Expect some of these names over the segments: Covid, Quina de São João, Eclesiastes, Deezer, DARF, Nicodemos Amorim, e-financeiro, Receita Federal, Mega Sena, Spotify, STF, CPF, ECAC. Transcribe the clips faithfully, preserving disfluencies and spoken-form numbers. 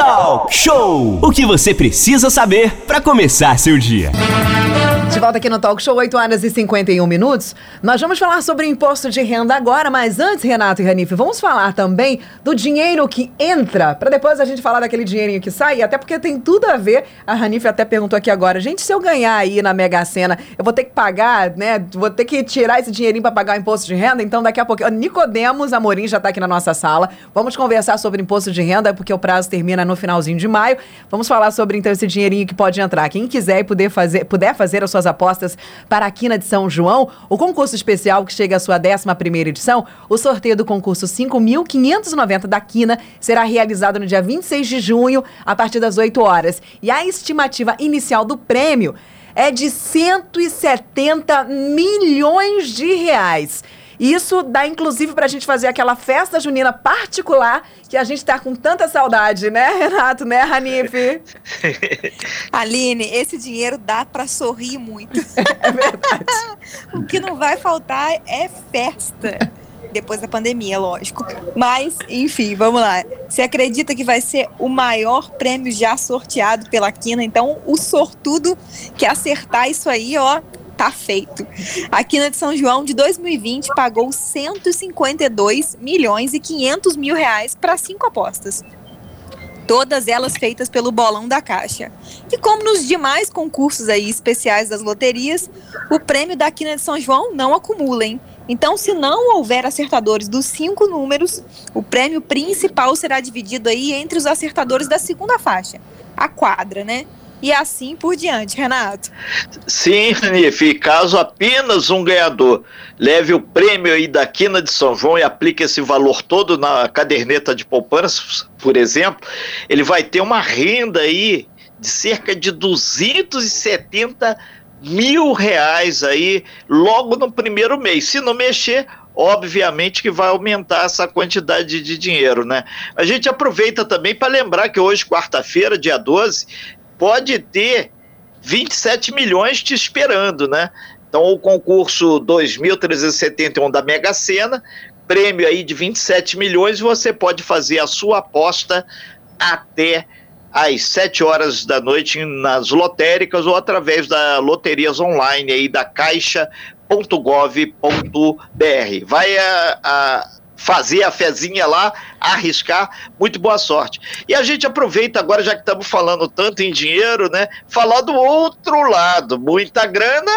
Talk Show, o que você precisa saber para começar seu dia. De volta aqui no Talk Show, oito horas e cinquenta e um minutos. Nós vamos falar sobre imposto de renda agora, mas antes, Renato e Ranife, vamos falar também do dinheiro que entra, para depois a gente falar daquele dinheirinho que sai, até porque tem tudo a ver. A Ranife até perguntou aqui agora, gente, se eu ganhar aí na Mega Sena, eu vou ter que pagar, né? Vou ter que tirar esse dinheirinho para pagar o imposto de renda? Então daqui a pouco, Nicodemos Amorim já está aqui na nossa sala. Vamos conversar sobre imposto de renda, porque o prazo termina no finalzinho de maio. Vamos falar sobre, então, esse dinheirinho que pode entrar. Quem quiser e puder fazer, puder fazer a sua apostas para a Quina de São João, o concurso especial que chega à sua décima primeira edição, o sorteio do concurso cinco mil quinhentos e noventa da Quina será realizado no dia vinte e seis de junho, a partir das oito horas. E a estimativa inicial do prêmio é de cento e setenta milhões de reais. Isso dá, inclusive, para a gente fazer aquela festa junina particular que a gente tá com tanta saudade, né, Renato, né, Ranife? Aline, esse dinheiro dá para sorrir muito. É verdade. O que não vai faltar é festa. Depois da pandemia, lógico. Mas, enfim, vamos lá. Você acredita que vai ser o maior prêmio já sorteado pela Quina? Então, o sortudo que acertar isso aí, ó... tá feito. A Quina de São João de dois mil e vinte pagou cento e cinquenta e dois milhões e quinhentos mil reais para cinco apostas. Todas elas feitas pelo Bolão da Caixa. E como nos demais concursos aí especiais das loterias, o prêmio da Quina de São João não acumula, hein? Então, se não houver acertadores dos cinco números, o prêmio principal será dividido aí entre os acertadores da segunda faixa, a quadra, né? E assim por diante, Renato. Sim, Ranife, caso apenas um ganhador leve o prêmio aí da Quina de São João e aplique esse valor todo na caderneta de poupança, por exemplo, ele vai ter uma renda aí de cerca de duzentos e setenta mil reais aí logo no primeiro mês. Se não mexer, obviamente que vai aumentar essa quantidade de dinheiro, né? A gente aproveita também para lembrar que hoje, quarta-feira, dia doze, pode ter vinte e sete milhões te esperando, né? Então, o concurso dois mil trezentos e setenta e um da Mega Sena, prêmio aí de vinte e sete milhões, você pode fazer a sua aposta até às sete horas da noite nas lotéricas ou através da loterias online aí da caixa ponto gov ponto br. Vai a... a fazer a fezinha lá, arriscar, muito boa sorte. E a gente aproveita agora, já que estamos falando tanto em dinheiro, né, falar do outro lado, muita grana,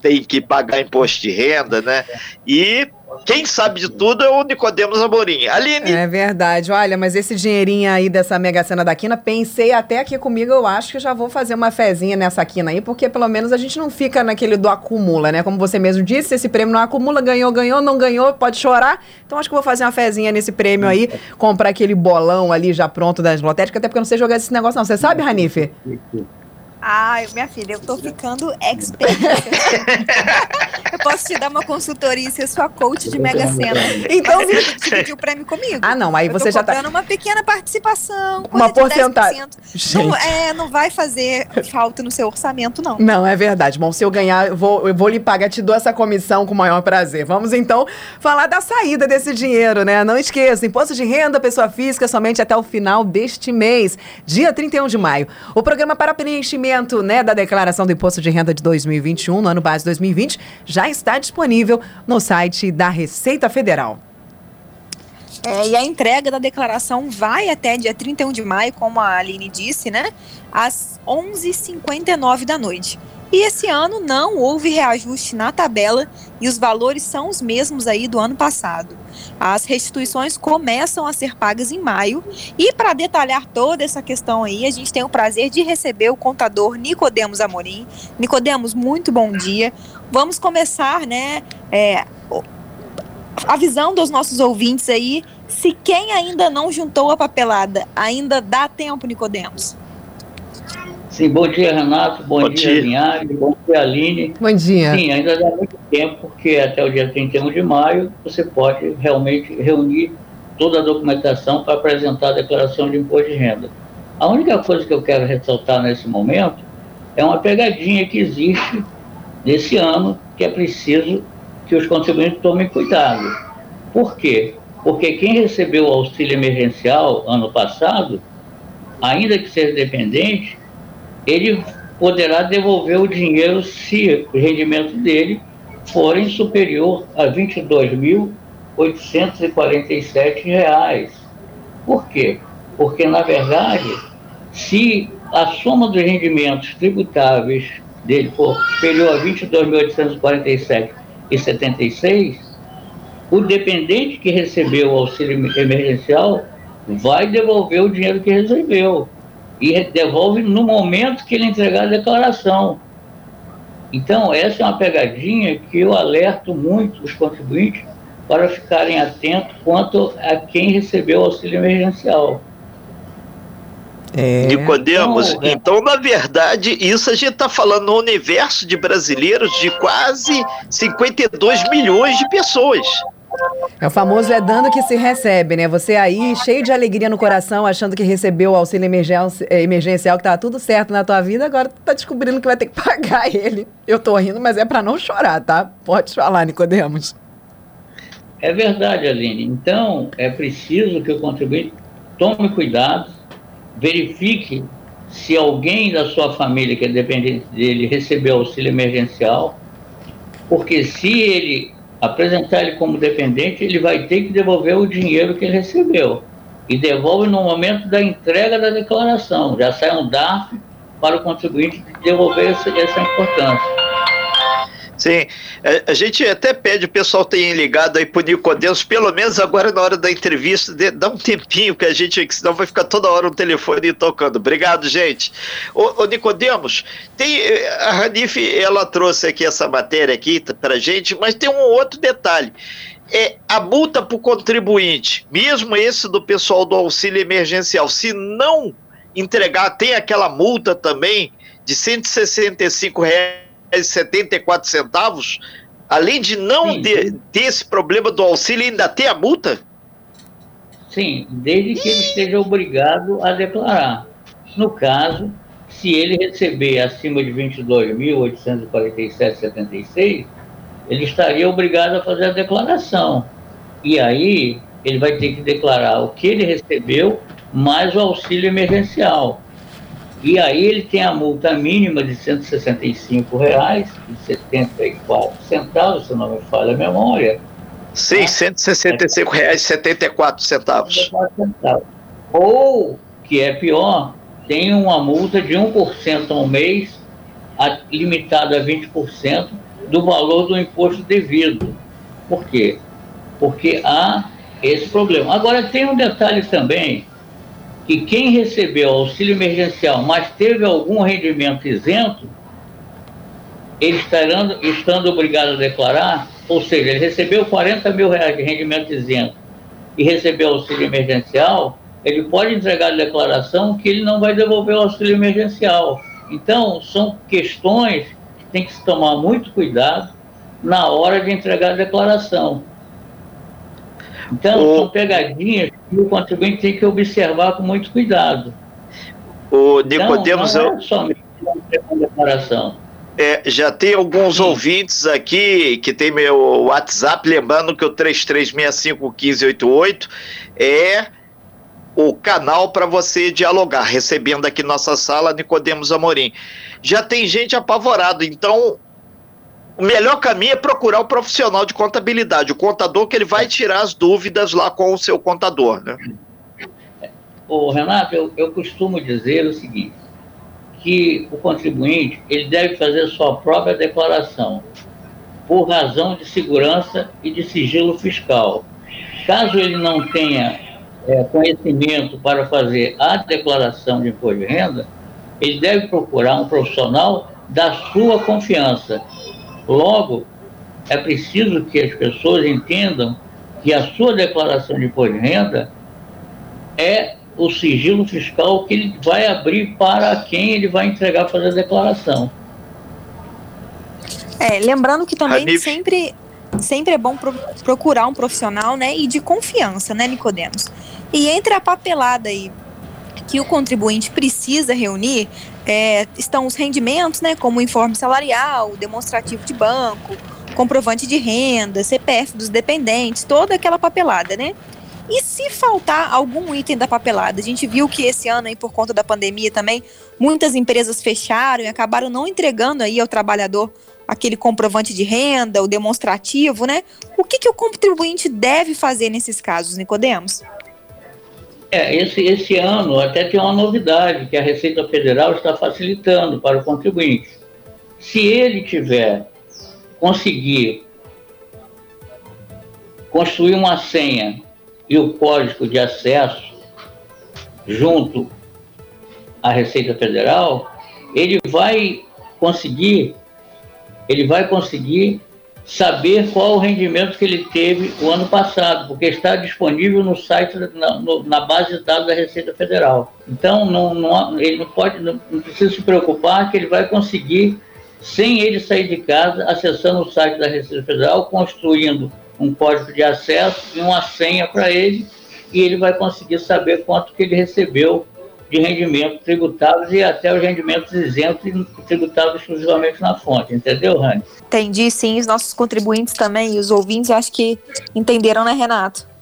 tem que pagar imposto de renda, né, e... quem sabe de tudo é o Nicodemos Amorim. Aline. É verdade. Olha, mas esse dinheirinho aí dessa Mega Sena da Quina, pensei até aqui comigo, eu acho que já vou fazer uma fezinha nessa Quina aí, porque pelo menos a gente não fica naquele do acumula, né? Como você mesmo disse, esse prêmio não acumula, ganhou, ganhou, não ganhou, pode chorar. Então acho que vou fazer uma fezinha nesse prêmio aí, comprar aquele bolão ali já pronto das lotéricas, até porque eu não sei jogar esse negócio não. Você sabe, Ranife? Ai, minha filha, eu tô ficando expert. Eu posso te dar uma consultoria e ser sua coach de Mega Sena. Então, você tem que dividir o prêmio comigo. Ah, não, aí eu você já tá... Eu tô uma pequena participação, coisa uma porcentagem. dez por cento. Não, é, não vai fazer falta no seu orçamento, não. Não, é verdade. Bom, se eu ganhar, eu vou, eu vou lhe pagar, te dou essa comissão com o maior prazer. Vamos, então, falar da saída desse dinheiro, né? Não esqueça, imposto de renda, pessoa física, somente até o final deste mês, dia trinta e um de maio. O programa para preenchimento, né, da declaração do imposto de renda de dois mil e vinte e um, no ano base dois mil e vinte, já está disponível no site da Receita Federal. É, e a entrega da declaração vai até dia trinta e um de maio, como a Aline disse, né, às onze e cinquenta e nove da noite. E esse ano não houve reajuste na tabela e os valores são os mesmos aí do ano passado. As restituições começam a ser pagas em maio e para detalhar toda essa questão aí, a gente tem o prazer de receber o contador Nicodemos Amorim. Nicodemos, muito bom dia. Vamos começar, né, é, avisando aos nossos ouvintes aí, se quem ainda não juntou a papelada, ainda dá tempo, Nicodemos? Sim, bom dia, Renato, bom, bom dia, Linhares, bom dia, Aline. Bom dia. Sim, ainda dá muito tempo, porque até o dia trinta e um de maio você pode realmente reunir toda a documentação para apresentar a declaração de imposto de renda. A única coisa que eu quero ressaltar nesse momento é uma pegadinha que existe nesse ano, que é preciso que os contribuintes tomem cuidado. Por quê? Porque quem recebeu o auxílio emergencial ano passado ainda que seja dependente, ele poderá devolver o dinheiro se o rendimento dele forem superior a vinte e dois mil oitocentos e quarenta e sete reais. Por quê? Porque, na verdade, se a soma dos rendimentos tributáveis dele for superior a vinte e dois mil oitocentos e quarenta e sete reais e setenta e seis centavos, o dependente que recebeu o auxílio emergencial vai devolver o dinheiro que recebeu. E devolve no momento que ele entregar a declaração. Então, essa é uma pegadinha que eu alerto muito os contribuintes para ficarem atentos quanto a quem recebeu o auxílio emergencial. É. Nicodemos, então, é... então, na verdade, isso a gente está falando no universo de brasileiros de quase cinquenta e dois milhões de pessoas. É o famoso é dando que se recebe, né? Você aí, cheio de alegria no coração, achando que recebeu o auxílio emergencial, que tá tudo certo na tua vida, agora tu tá descobrindo que vai ter que pagar ele. Eu tô rindo, mas é para não chorar, tá? Pode falar, Nicodemos. É verdade, Aline. Então, é preciso que o contribuinte tome cuidado, verifique se alguém da sua família que é dependente dele recebeu auxílio emergencial, porque se ele apresentar ele como dependente, ele vai ter que devolver o dinheiro que ele recebeu. E devolve no momento da entrega da declaração. Já sai um D A R F para o contribuinte devolver essa, essa importância. Sim, a gente até pede, o pessoal tem ligado aí pro Nicodemos, pelo menos agora na hora da entrevista, dá um tempinho que a gente, que senão vai ficar toda hora um telefone tocando. Obrigado, gente. Ô, ô Nicodemos, tem, a Ranife, ela trouxe aqui essa matéria aqui pra gente, mas tem um outro detalhe. É a multa pro contribuinte, mesmo esse do pessoal do auxílio emergencial, se não entregar, tem aquela multa também de cento e sessenta e cinco reais. setenta e quatro centavos, além de não de, ter esse problema do auxílio, ainda ter a multa? Sim, desde que ele esteja obrigado a declarar. No caso, se ele receber acima de vinte e dois mil oitocentos e quarenta e sete reais e setenta e seis centavos, ele estaria obrigado a fazer a declaração. E aí, ele vai ter que declarar o que ele recebeu, mais o auxílio emergencial. E aí ele tem a multa mínima de cento e sessenta e cinco reais e setenta e quatro centavos, se não me falha a memória. Sim, tá? cento e sessenta e cinco reais e setenta e quatro centavos. Ou, que é pior, tem uma multa de um por cento ao mês, limitada a vinte por cento do valor do imposto devido. Por quê? Porque há esse problema. Agora, tem um detalhe também, que quem recebeu auxílio emergencial, mas teve algum rendimento isento, ele estarando, estando obrigado a declarar, ou seja, ele recebeu quarenta mil reais de rendimento isento e recebeu auxílio emergencial, ele pode entregar a declaração que ele não vai devolver o auxílio emergencial. Então, são questões que tem que se tomar muito cuidado na hora de entregar a declaração. Então, o... são pegadinhas que o contribuinte tem que observar com muito cuidado. O Nicodemos, então, não é somente uma declaração. É, já tem alguns Sim. ouvintes aqui que tem meu WhatsApp, lembrando que o três três seis cinco um cinco oito oito é o canal para você dialogar, recebendo aqui nossa sala Nicodemos Amorim. Já tem gente apavorada, então... O melhor caminho é procurar o profissional de contabilidade, o contador, que ele vai tirar as dúvidas lá com o seu contador, né? Ô, Renato, eu, eu costumo dizer o seguinte, que o contribuinte, ele deve fazer sua própria declaração, por razão de segurança e de sigilo fiscal. Caso ele não tenha é, conhecimento para fazer a declaração de imposto de renda, ele deve procurar um profissional da sua confiança. Logo, é preciso que as pessoas entendam que a sua declaração de imposto de renda é o sigilo fiscal que ele vai abrir para quem ele vai entregar para fazer a declaração. É, lembrando que também Anif... sempre, sempre é bom pro, procurar um profissional, né, e de confiança, né, Nicodemos? E entre a papelada aí que o contribuinte precisa reunir, É, estão os rendimentos, né, como o informe salarial, demonstrativo de banco, comprovante de renda, C P F dos dependentes, toda aquela papelada, né? E se faltar algum item da papelada? A gente viu que esse ano, aí, por conta da pandemia também, muitas empresas fecharam e acabaram não entregando aí ao trabalhador aquele comprovante de renda, o demonstrativo, né? O que, que o contribuinte deve fazer nesses casos, Nicodemos? É, esse, esse ano até tem uma novidade que a Receita Federal está facilitando para o contribuinte. Se ele tiver, conseguir construir uma senha e o código de acesso junto à Receita Federal, ele vai conseguir, ele vai conseguir saber qual o rendimento que ele teve o ano passado, porque está disponível no site, na, no, na base de dados da Receita Federal. Então, não, não, ele não pode, não, não precisa se preocupar que ele vai conseguir, sem ele sair de casa, acessando o site da Receita Federal, construindo um código de acesso e uma senha para ele, e ele vai conseguir saber quanto que ele recebeu de rendimentos tributáveis e até os rendimentos isentos e tributáveis exclusivamente na fonte. Entendeu, Rani? Entendi, sim. Os nossos contribuintes também e os ouvintes, acho que entenderam, né, Renato?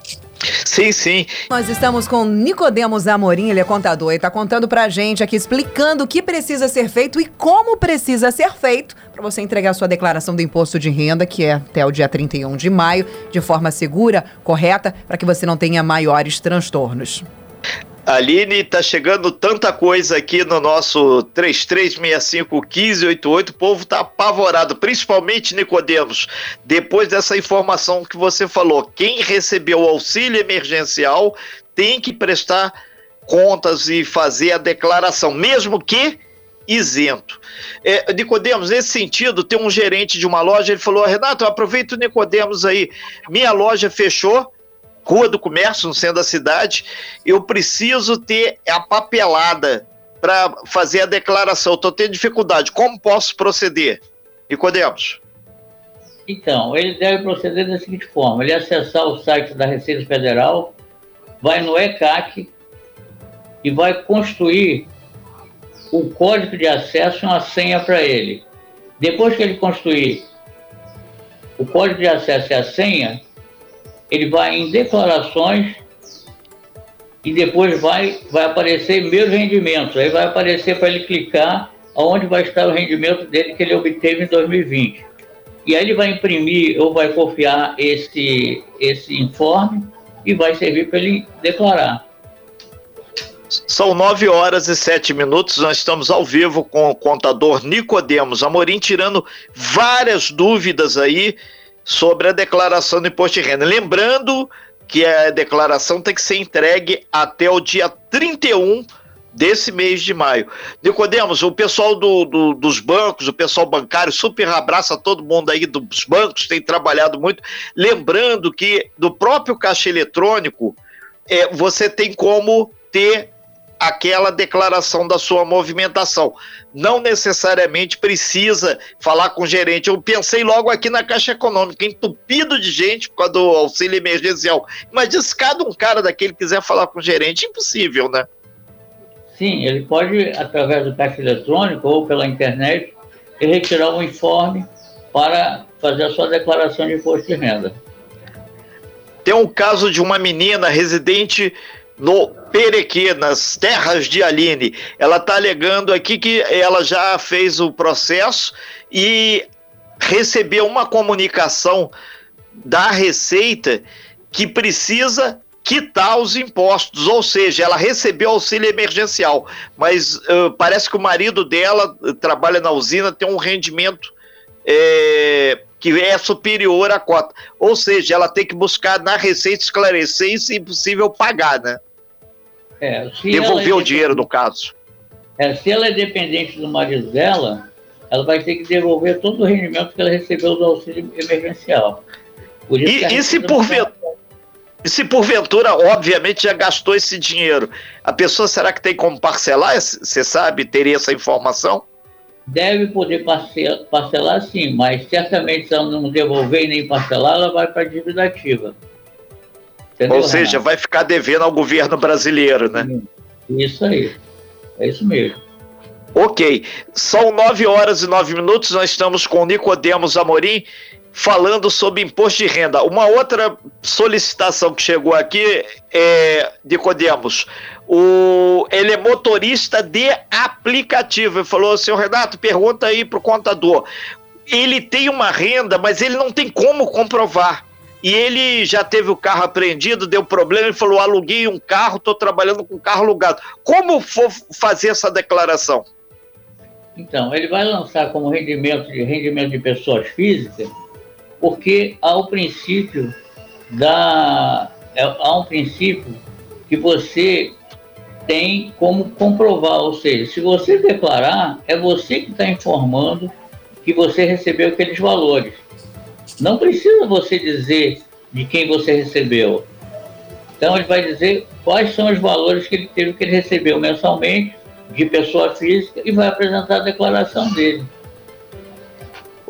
Sim, sim. Nós estamos com Nicodemos Amorim, ele é contador e está contando pra gente aqui, explicando o que precisa ser feito e como precisa ser feito para você entregar a sua declaração do imposto de renda, que é até o dia trinta e um de maio, de forma segura, correta, para que você não tenha maiores transtornos. Aline, tá chegando tanta coisa aqui no nosso três três seis cinco um cinco oito oito, o povo tá apavorado, principalmente Nicodemos, depois dessa informação que você falou, quem recebeu o auxílio emergencial tem que prestar contas e fazer a declaração, mesmo que isento. É, Nicodemos, nesse sentido, tem um gerente de uma loja, ele falou, Renato, aproveita o Nicodemos aí, minha loja fechou, Rua do Comércio, no centro da cidade, eu preciso ter a papelada para fazer a declaração. Estou tendo dificuldade. Como posso proceder? Nicodemos. Então, ele deve proceder da seguinte forma. Ele acessar o site da Receita Federal, vai no E C A C e vai construir o código de acesso e uma senha para ele. Depois que ele construir o código de acesso e a senha, ele vai em declarações e depois vai, vai aparecer meus rendimentos. Aí vai aparecer para ele clicar aonde vai estar o rendimento dele que ele obteve em dois mil e vinte. E aí ele vai imprimir ou vai copiar esse, esse informe e vai servir para ele declarar. São nove horas e sete minutos, nós estamos ao vivo com o contador Nicodemos Amorim, tirando várias dúvidas aí sobre a declaração do imposto de renda. Lembrando que a declaração tem que ser entregue até o dia trinta e um desse mês de maio. Nicodemos, o pessoal do, do, dos bancos, o pessoal bancário, super abraça todo mundo aí dos bancos, tem trabalhado muito. Lembrando que do próprio caixa eletrônico, é, você tem como ter aquela declaração da sua movimentação. Não necessariamente precisa falar com o gerente. Eu pensei logo aqui na Caixa Econômica, entupido de gente por causa do auxílio emergencial. Imagina se cada um cara daquele quiser falar com o gerente, impossível, né? Sim, ele pode, através do caixa eletrônico ou pela internet, retirar um informe para fazer a sua declaração de imposto de renda. Tem um caso de uma menina residente no Perequê, nas terras de Aline. Ela está alegando aqui que ela já fez o processo e recebeu uma comunicação da Receita que precisa quitar os impostos, ou seja, ela recebeu auxílio emergencial, mas uh, parece que o marido dela trabalha na usina, tem um rendimento é, que é superior à cota, ou seja, ela tem que buscar na Receita esclarecer e, se possível, pagar, né? É, devolver é o dinheiro, no caso. É, se ela é dependente do marido dela, ela vai ter que devolver todo o rendimento que ela recebeu do auxílio emergencial. Por isso e, que e se porventura, se porventura, obviamente, já gastou esse dinheiro, a pessoa será que tem como parcelar? Você sabe, teria essa informação? Deve poder parcelar, parcelar sim, mas certamente se ela não devolver nem parcelar, ela vai para a dívida ativa. Entendeu, Ou seja, Renato? Vai ficar devendo ao governo brasileiro, né? Isso aí, é isso mesmo. Ok, são nove horas e nove minutos, nós estamos com o Nicodemos Amorim, falando sobre imposto de renda. Uma outra solicitação que chegou aqui é de Nicodemos. O, ele é motorista de aplicativo. Ele falou, senhor Renato, pergunta aí para o contador. Ele tem uma renda, mas ele não tem como comprovar. E ele já teve o carro apreendido, deu problema, ele falou, aluguei um carro, estou trabalhando com carro alugado. Como for fazer essa declaração? Então, ele vai lançar como rendimento de, rendimento de pessoas físicas, porque há um princípio da, há um princípio que você tem como comprovar, ou seja, se você declarar, é você que está informando que você recebeu aqueles valores. Não precisa você dizer de quem você recebeu. Então ele vai dizer quais são os valores que ele teve, que ele recebeu mensalmente de pessoa física e vai apresentar a declaração dele.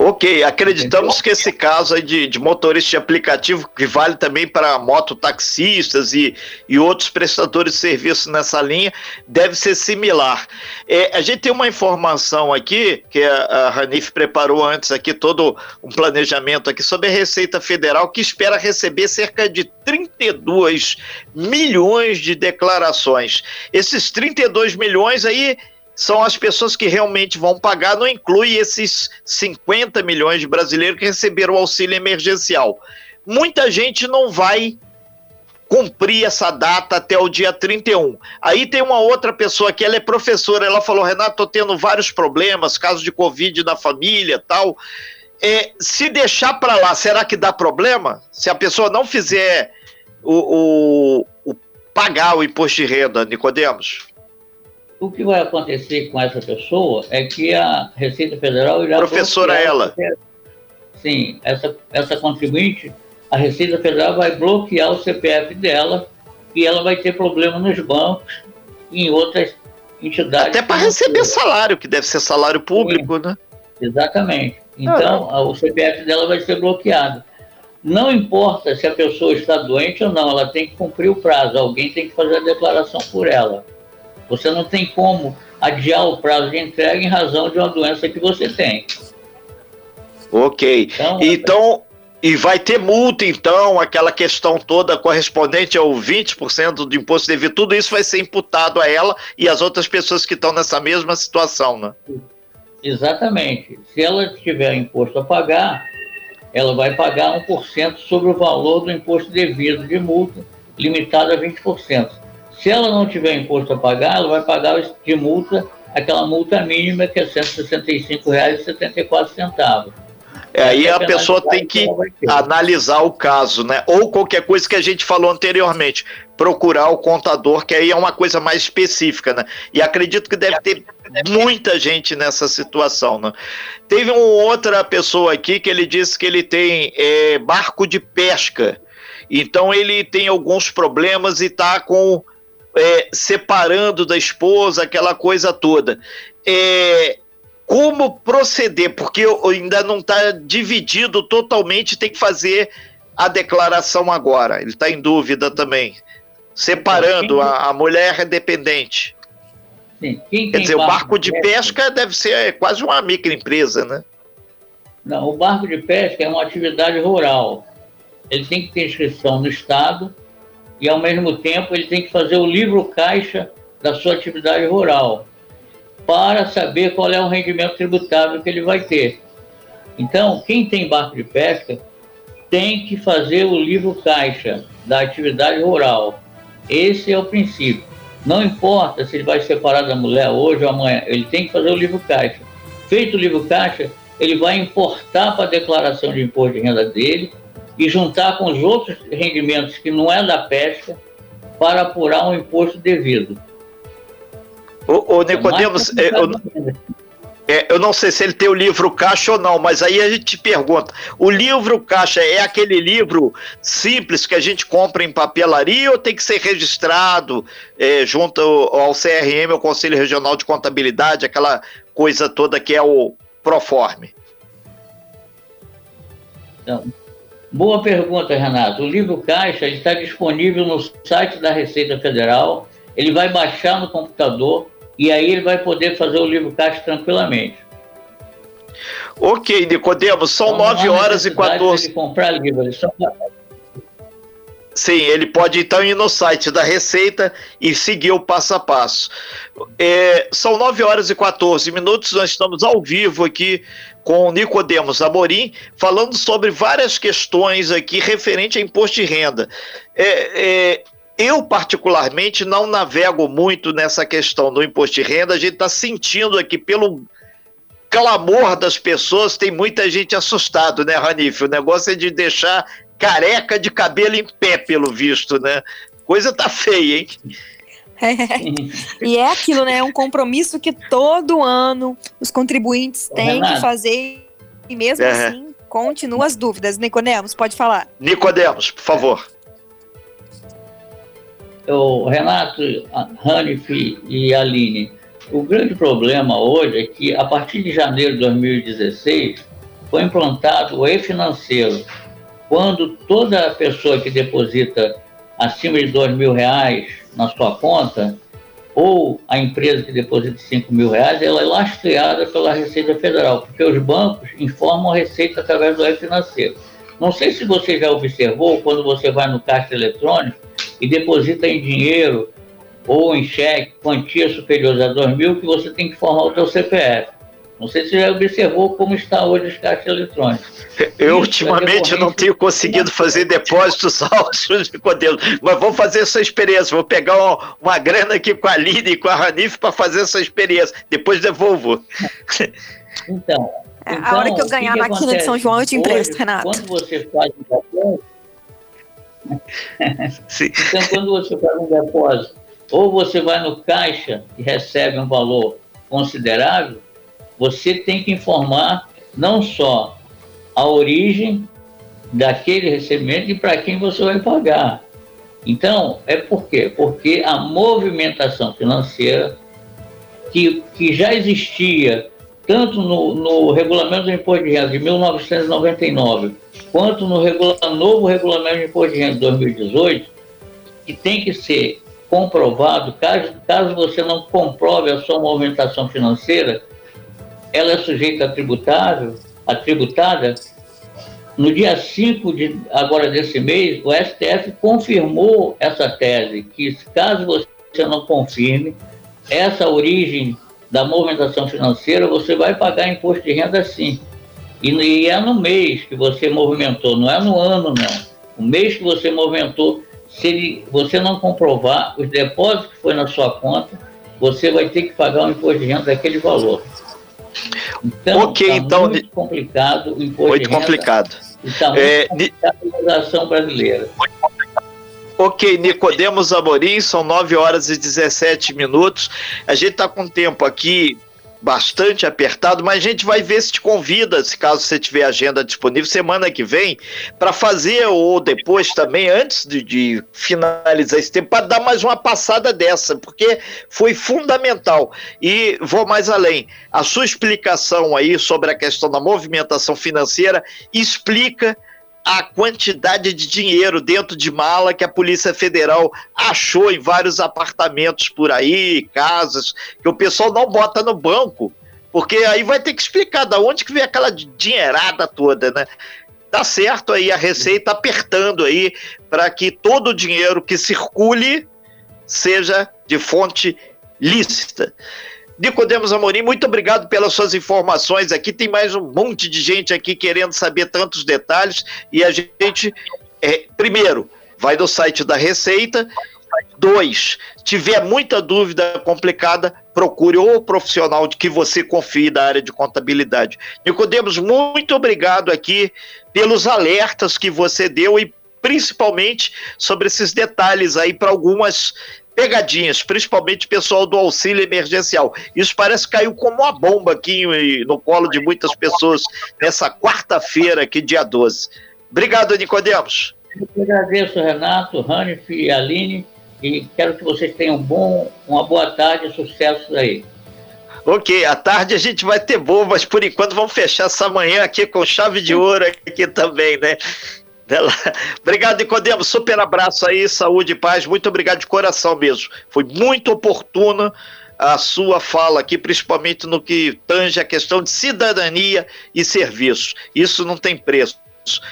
Ok, acreditamos então, que esse caso aí de, de motorista de aplicativo, que vale também para mototaxistas e, e outros prestadores de serviço nessa linha, deve ser similar. É, a gente tem uma informação aqui, que a, a Ranif preparou antes aqui, todo um planejamento aqui sobre a Receita Federal, que espera receber cerca de trinta e dois milhões de declarações. Esses trinta e dois milhões aí, são as pessoas que realmente vão pagar, não inclui esses cinquenta milhões de brasileiros que receberam o auxílio emergencial. Muita gente não vai cumprir essa data até o dia trinta e um. Aí tem uma outra pessoa que ela é professora, ela falou, Renato, estou tendo vários problemas, casos de Covid na família e tal. É, se deixar para lá, será que dá problema? Se a pessoa não fizer o, o, o pagar o imposto de renda, Nicodemos? O que vai acontecer com essa pessoa é que a Receita Federal irá... Professora, ela. Sim, essa, essa contribuinte, a Receita Federal vai bloquear o C P F dela e ela vai ter problema nos bancos e em outras entidades. Até para receber salário, que deve ser salário público, sim, né? Exatamente. Então, ah. o C P F dela vai ser bloqueado. Não importa se a pessoa está doente ou não, ela tem que cumprir o prazo, alguém tem que fazer a declaração por ela. Você não tem como adiar o prazo de entrega em razão de uma doença que você tem. Ok. Então, então e vai ter multa, então, aquela questão toda correspondente ao vinte por cento do imposto devido, tudo isso vai ser imputado a ela e às outras pessoas que estão nessa mesma situação, né? Exatamente. Se ela tiver imposto a pagar, ela vai pagar um por cento sobre o valor do imposto devido de multa, limitado a vinte por cento. Se ela não tiver imposto a pagar, ela vai pagar de multa, aquela multa mínima que é cento e sessenta e cinco reais e setenta e quatro centavos. É, aí a pessoa tem que analisar o caso, né? Ou qualquer coisa que a gente falou anteriormente, procurar o contador, que aí é uma coisa mais específica, né? E acredito que deve ter muita gente nessa situação, né? Teve uma outra pessoa aqui que ele disse que ele tem é, barco de pesca, então ele tem alguns problemas e está com... É, separando da esposa, aquela coisa toda. É, como proceder? Porque ainda não está dividido totalmente, tem que fazer a declaração agora. Ele está em dúvida também. Separando, então, quem... a, a mulher é dependente. Sim. Quem, quem Quer dizer, barco o barco de pesca, pesca deve ser quase uma microempresa, né? Não, o barco de pesca é uma atividade rural. Ele tem que ter inscrição no Estado, e ao mesmo tempo ele tem que fazer o livro caixa da sua atividade rural para saber qual é o rendimento tributável que ele vai ter. Então, quem tem barco de pesca tem que fazer o livro caixa da atividade rural. Esse é o princípio. Não importa se ele vai separar da mulher hoje ou amanhã, ele tem que fazer o livro caixa. Feito o livro caixa, ele vai importar para a declaração de imposto de renda dele e juntar com os outros rendimentos que não é da pesca para apurar um imposto devido. Ô, ô Nicodemos, é eu, é, eu não sei se ele tem o livro caixa ou não, mas aí a gente pergunta, o livro caixa é aquele livro simples que a gente compra em papelaria ou tem que ser registrado é, junto ao C R M, ao Conselho Regional de Contabilidade, aquela coisa toda que é o Proforme? Não. Boa pergunta, Renato. O livro caixa está disponível no site da Receita Federal, ele vai baixar no computador e aí ele vai poder fazer o livro caixa tranquilamente. Ok, Nicodemos, são nove horas e quatorze. Ele comprar livro, ele só... Sim, ele pode então ir no site da Receita e seguir o passo a passo. É, são nove horas e quatorze minutos, nós estamos ao vivo aqui com o Nicodemos Amorim, falando sobre várias questões aqui referente a imposto de renda. É, é, eu, particularmente, não navego muito nessa questão do imposto de renda. A gente está sentindo aqui pelo... clamor das pessoas, tem muita gente assustada, né, Ranif? O negócio é de deixar careca de cabelo em pé, pelo visto, né? Coisa tá feia, hein? É. E é aquilo, né? É um compromisso que todo ano os contribuintes têm que fazer e mesmo é. assim continuam as dúvidas. Nicodemos, pode falar. Nicodemos, por favor. Eu, Renato, Ranif e Aline, o grande problema hoje é que, a partir de janeiro de dois mil e dezesseis, foi implantado o e-financeiro. Quando toda pessoa que deposita acima de dois mil reais na sua conta, ou a empresa que deposita cinco mil reais, ela é lastreada pela Receita Federal, porque os bancos informam a Receita através do e-financeiro. Não sei se você já observou, quando você vai no caixa eletrônico e deposita em dinheiro ou em cheque, quantia superior a dois mil, que você tem que formar o seu C P F. Não sei se você já observou como está hoje os caixas eletrônicos. Eu, isso, ultimamente, não tenho conseguido fazer depósitos altos, mas vou fazer essa experiência, vou pegar uma, uma grana aqui com a Aline e com a Ranif para fazer essa experiência, depois devolvo. Então, é, então a hora que eu ganhar na Quina de São João, eu te empresto, hoje, Renato. Quando você faz um depósito, então, quando você faz um depósito, ou você vai no caixa e recebe um valor considerável, você tem que informar não só a origem daquele recebimento e para quem você vai pagar. Então, é por quê? Porque a movimentação financeira que, que já existia tanto no, no regulamento do Imposto de Renda de mil novecentos e noventa e nove quanto no regula, novo regulamento do Imposto de Renda de dois mil e dezoito, que tem que ser comprovado, caso, caso você não comprove a sua movimentação financeira, ela é sujeita a tributável, a tributada. No dia cinco de, agora desse mês, o S T F confirmou essa tese, que caso você não confirme essa origem da movimentação financeira, você vai pagar imposto de renda sim. E, e é no mês que você movimentou, não é no ano não. O mês que você movimentou, se você não comprovar os depósitos que foi na sua conta, você vai ter que pagar um imposto de renda daquele valor. Então, okay, tá então muito complicado o imposto muito de renda. Complicado. Está muito é, complicado a legislação brasileira. Muito complicado. Ok, Nicodemos Amorim, são nove horas e dezessete minutos. A gente está com tempo aqui bastante apertado, mas a gente vai ver se te convida, se caso você tiver agenda disponível, semana que vem, para fazer ou depois também, antes de, de finalizar esse tempo, para dar mais uma passada dessa, porque foi fundamental. E vou mais além, a sua explicação aí sobre a questão da movimentação financeira explica a quantidade de dinheiro dentro de mala que a Polícia Federal achou em vários apartamentos por aí, casas, que o pessoal não bota no banco, porque aí vai ter que explicar de onde que vem aquela dinheirada toda, né? Tá certo aí a Receita apertando aí para que todo o dinheiro que circule seja de fonte lícita. Nicodemos Amorim, muito obrigado pelas suas informações aqui, tem mais um monte de gente aqui querendo saber tantos detalhes e a gente, é, primeiro, vai no site da Receita, dois, tiver muita dúvida complicada, procure o profissional de que você confie da área de contabilidade. Nicodemos, muito obrigado aqui pelos alertas que você deu e principalmente sobre esses detalhes aí para algumas pegadinhas, principalmente pessoal do auxílio emergencial. Isso parece que caiu como uma bomba aqui no colo de muitas pessoas nessa quarta-feira aqui, dia doze. Obrigado, Nicodemos. Eu agradeço, Renato, Ranif e Aline, e quero que vocês tenham um bom, uma boa tarde e sucesso aí. Ok, à tarde a gente vai ter bombas, por enquanto vamos fechar essa manhã aqui com chave de ouro aqui também, né? Obrigado, Nicodemos, super abraço aí, saúde e paz, muito obrigado de coração mesmo, foi muito oportuna a sua fala aqui, principalmente no que tange a questão de cidadania e serviços. Isso não tem preço.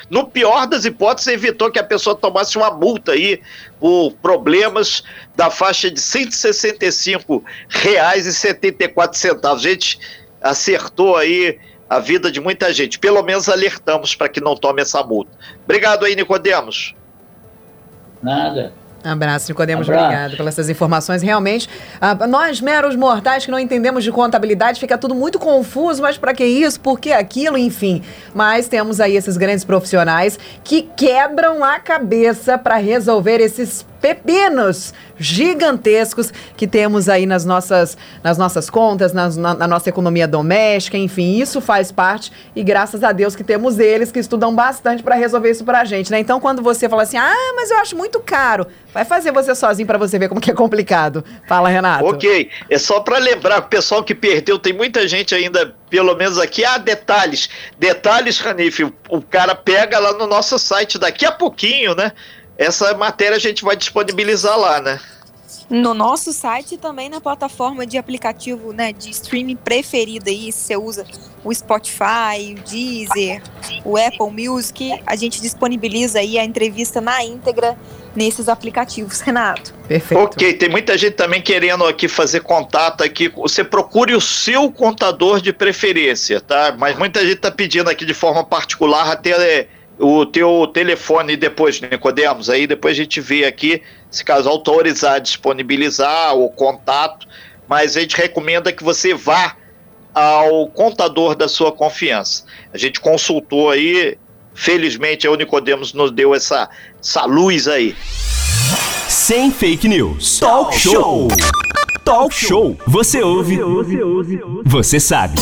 No pior das hipóteses, evitou que a pessoa tomasse uma multa aí por problemas da faixa de cento e sessenta e cinco reais e setenta e quatro centavos. A gente acertou aí a vida de muita gente. Pelo menos alertamos para que não tome essa multa. Obrigado aí, Nicodemos. Nada. Um abraço, Nicodemos. Um abraço. Obrigado pelas suas informações. Realmente, uh, nós meros mortais que não entendemos de contabilidade, fica tudo muito confuso, mas para que isso, por que aquilo, enfim. Mas temos aí esses grandes profissionais que quebram a cabeça para resolver esses pepinos gigantescos que temos aí nas nossas, nas nossas contas, nas, na, na nossa economia doméstica, enfim, isso faz parte e graças a Deus que temos eles que estudam bastante para resolver isso pra gente, né? Então, quando você fala assim, ah, mas eu acho muito caro, vai fazer você sozinho para você ver como que é complicado. Fala, Renato. Ok, é só para lembrar, o pessoal que perdeu, tem muita gente ainda, pelo menos aqui, ah, detalhes, detalhes, Hanif, o, o cara pega lá no nosso site daqui a pouquinho, né? Essa matéria a gente vai disponibilizar lá, né? No nosso site e também na plataforma de aplicativo, né, de streaming preferida aí, se você usa o Spotify, o Deezer, o Apple Music, a gente disponibiliza aí a entrevista na íntegra nesses aplicativos, Renato. Perfeito. Ok, tem muita gente também querendo aqui fazer contato aqui, você procure o seu contador de preferência, tá? Mas muita gente tá pedindo aqui de forma particular até... o teu telefone depois, Nicodemos, aí depois a gente vê aqui, se caso autorizar, disponibilizar o contato, mas a gente recomenda que você vá ao contador da sua confiança. A gente consultou aí, felizmente o Nicodemos nos deu essa, essa luz aí. Sem fake news. Talk show. Talk show. Você ouve. Você ouve. Você sabe.